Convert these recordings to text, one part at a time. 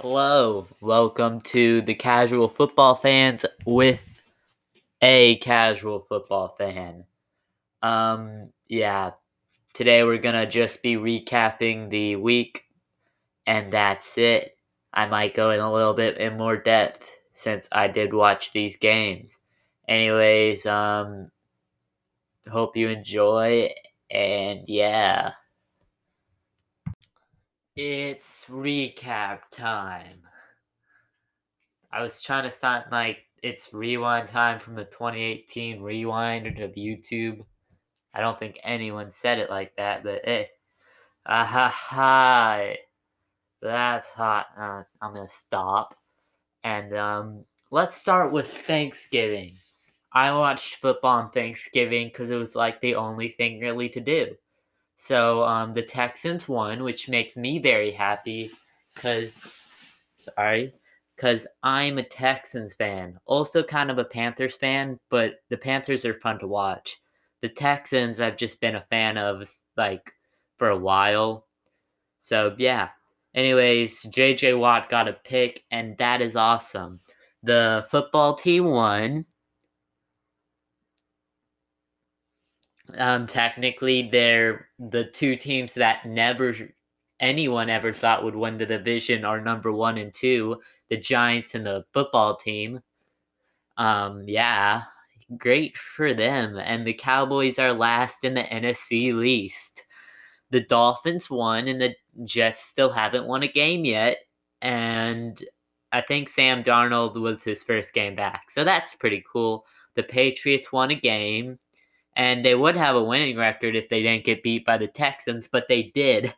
Hello, welcome to the Casual Football Fans with a Casual Football Fan. Today we're gonna just be recapping the week, and that's it. I might go in a little bit in more depth since I did watch these games. Anyways, hope you enjoy, and yeah. It's recap time. I was trying to sound like it's rewind time from the 2018 rewind of YouTube. I don't think anyone said it like that, but hey. That's hot. I'm going to stop. And let's start with Thanksgiving. I watched football on Thanksgiving because it was like the only thing really to do. So, the Texans won, which makes me very happy because I'm a Texans fan. Also kind of a Panthers fan, but the Panthers are fun to watch. The Texans, I've just been a fan of, for a while. So, yeah. Anyways, JJ Watt got a pick, and that is awesome. The football team won. Technically, they're the two teams that anyone ever thought would win the division are number 1 and 2, the Giants and the football team. Great for them. And the Cowboys are last in the NFC least. The Dolphins won, and the Jets still haven't won a game yet. And I think Sam Darnold was his first game back, so that's pretty cool. The Patriots won a game. And they would have a winning record if they didn't get beat by the Texans, but they did.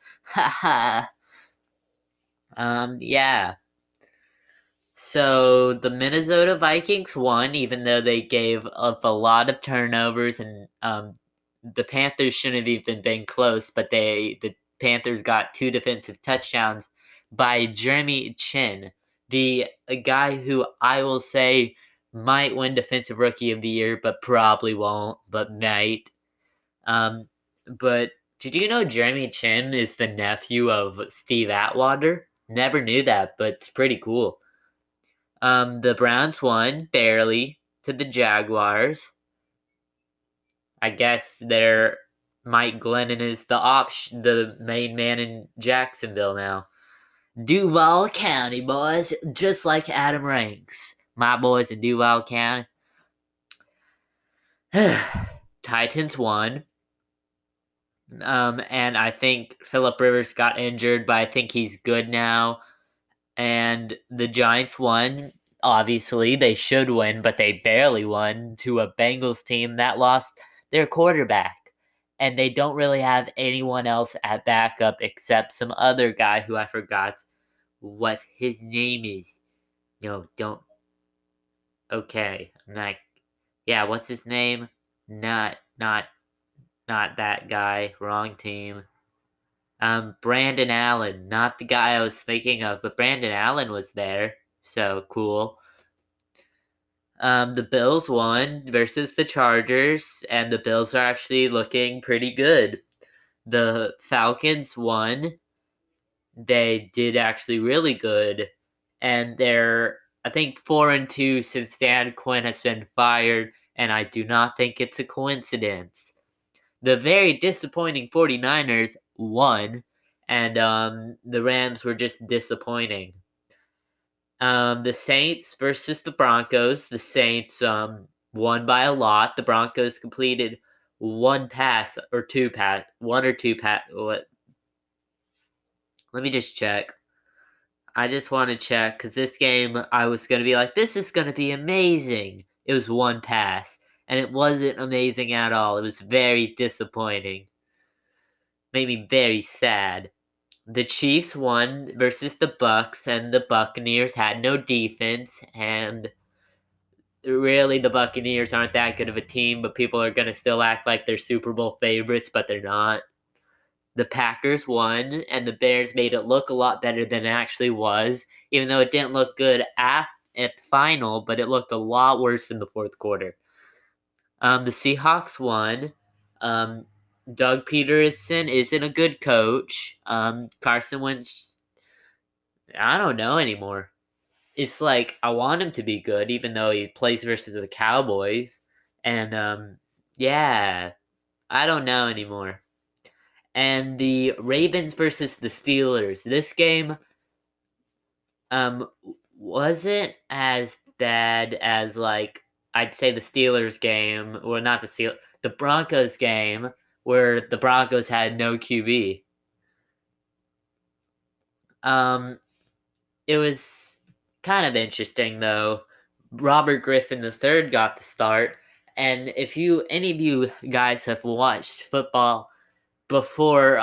So the Minnesota Vikings won, even though they gave up a lot of turnovers, and the Panthers shouldn't have even been close, but the Panthers got 2 defensive touchdowns by Jeremy Chinn, a guy who I will say might win Defensive Rookie of the Year, but probably won't, but might. But did you know Jeremy Chinn is the nephew of Steve Atwater? Never knew that, but it's pretty cool. The Browns won, barely, to the Jaguars. I guess Mike Glennon is the main man in Jacksonville now. Duval County, boys, just like Adam Ranks. My boys in Duval County. Titans won. And I think Phillip Rivers got injured, but I think he's good now. And the Giants won. Obviously, they should win, but they barely won to a Bengals team that lost their quarterback. And they don't really have anyone else at backup except some other guy who I forgot what his name is. What's his name? Not that guy. Wrong team. Brandon Allen. Not the guy I was thinking of, but Brandon Allen was there. So, cool. The Bills won versus the Chargers, and the Bills are actually looking pretty good. The Falcons won. They did actually really good, and they're 4-2 since Dan Quinn has been fired, and I do not think it's a coincidence. The very disappointing 49ers won, and the Rams were just disappointing. The Saints versus the Broncos. The Saints won by a lot. The Broncos completed one or two pass. What? Let me just check. I just want to check, because this game, I was going to be like, this is going to be amazing. It was one pass, and it wasn't amazing at all. It was very disappointing. Made me very sad. The Chiefs won versus the Bucks, and the Buccaneers had no defense, and really, the Buccaneers aren't that good of a team, but people are going to still act like they're Super Bowl favorites, but they're not. The Packers won, and the Bears made it look a lot better than it actually was, even though it didn't look good at the final, but it looked a lot worse in the fourth quarter. The Seahawks won. Doug Peterson isn't a good coach. Carson Wentz I don't know anymore. It's like I want him to be good, even though he plays versus the Cowboys. And, yeah, I don't know anymore. And the Ravens versus the Steelers. This game wasn't as bad as, like, I'd say the Steelers game. Well, not the Steelers. The Broncos game where the Broncos had no QB. It was kind of interesting, though. Robert Griffin III got the start. And if any of you guys have watched football before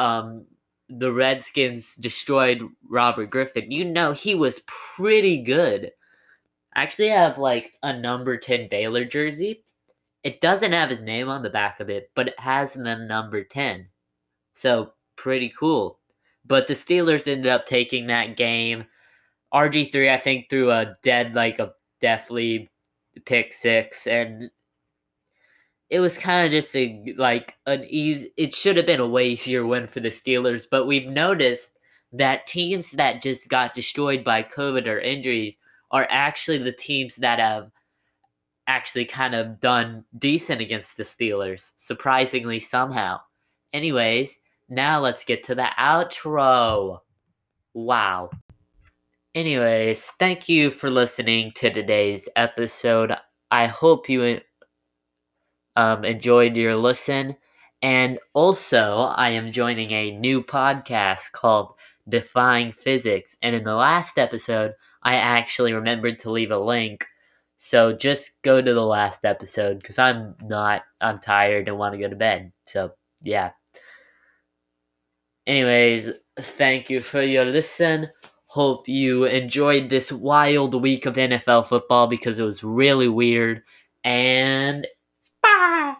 the Redskins destroyed Robert Griffin, you know he was pretty good. I actually have, like, a number 10 Baylor jersey. It doesn't have his name on the back of it, but it has the number 10. So, pretty cool. But the Steelers ended up taking that game. RG3, I think, threw a deathly pick six, and it was kind of just it should have been a way easier win for the Steelers, but we've noticed that teams that just got destroyed by COVID or injuries are actually the teams that have actually kind of done decent against the Steelers, surprisingly somehow. Anyways, now let's get to the outro. Wow. Anyways, thank you for listening to today's episode. I hope you enjoyed your listen. And also, I am joining a new podcast called Defying Physics. And in the last episode, I actually remembered to leave a link. So just go to the last episode because I'm tired and want to go to bed. So, yeah. Anyways, thank you for your listen. Hope you enjoyed this wild week of NFL football because it was really weird. And bye!